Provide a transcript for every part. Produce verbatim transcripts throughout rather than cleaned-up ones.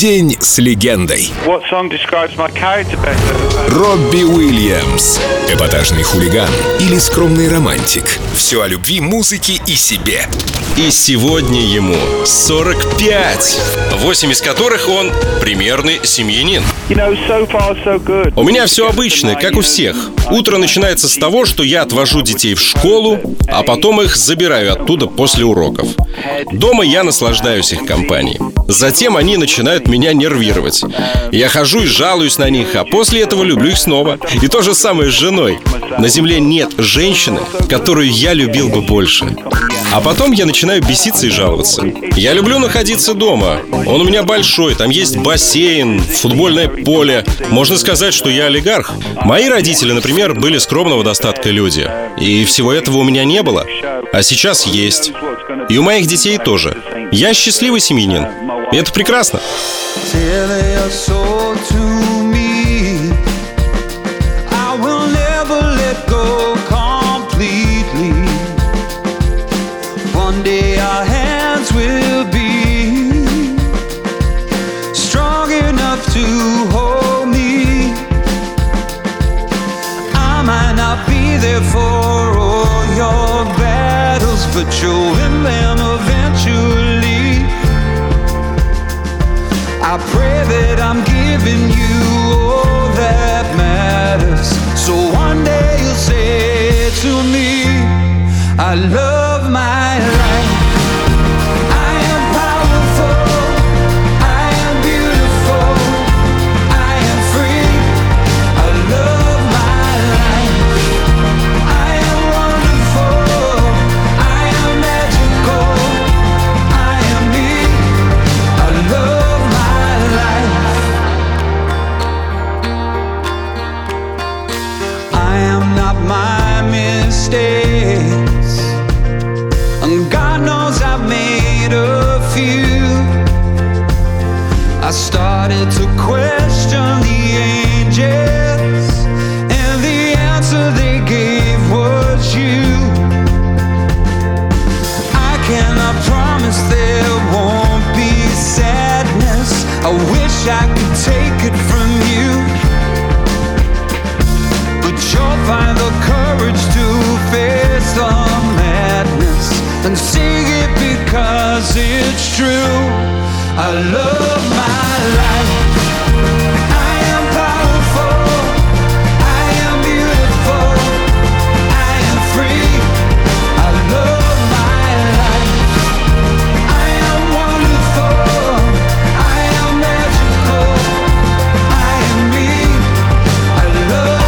День с легендой. Робби Уильямс. Эпатажный хулиган или скромный романтик. Все о любви, музыке и себе. И сегодня ему сорок пять, восемь из которых он примерный семьянин. You know, so far, so good. У меня все обычно, как у всех. Утро начинается с того, что я отвожу детей в школу, а потом их забираю оттуда после уроков. Дома я наслаждаюсь их компанией. Затем они начинают меня нервировать. Я хожу и жалуюсь на них, а после этого люблю их снова. И то же самое с женой. На земле нет женщины, которую я любил бы больше. А потом я начинаю беситься и жаловаться. Я люблю находиться дома. Он у меня большой, там есть бассейн, футбольное поле. Можно сказать, что я олигарх. Мои родители, например, были скромного достатка люди. И всего этого у меня не было. А сейчас есть. И у моих детей тоже. Я счастливый семьянин. И это прекрасно. One day our hands will be strong enough to hold me. I might not be there for all your battles, but you'll win them eventually. I pray that I'm giving you all that matters, so one day you'll say to me, I love my life. My mistakes, and God knows I've made a few. I started to question the angels, and the answer they gave was you. I cannot promise there won't be sadness. I wish I could take it from you, but you'll find the courage to face the madness and sing it because it's true. I love my life. I am powerful. I am beautiful. I am free. I love my life. I am wonderful. I am magical. I am me. I love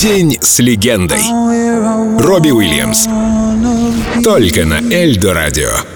День с легендой. Робби Уильямс. Только на Эльдо радио.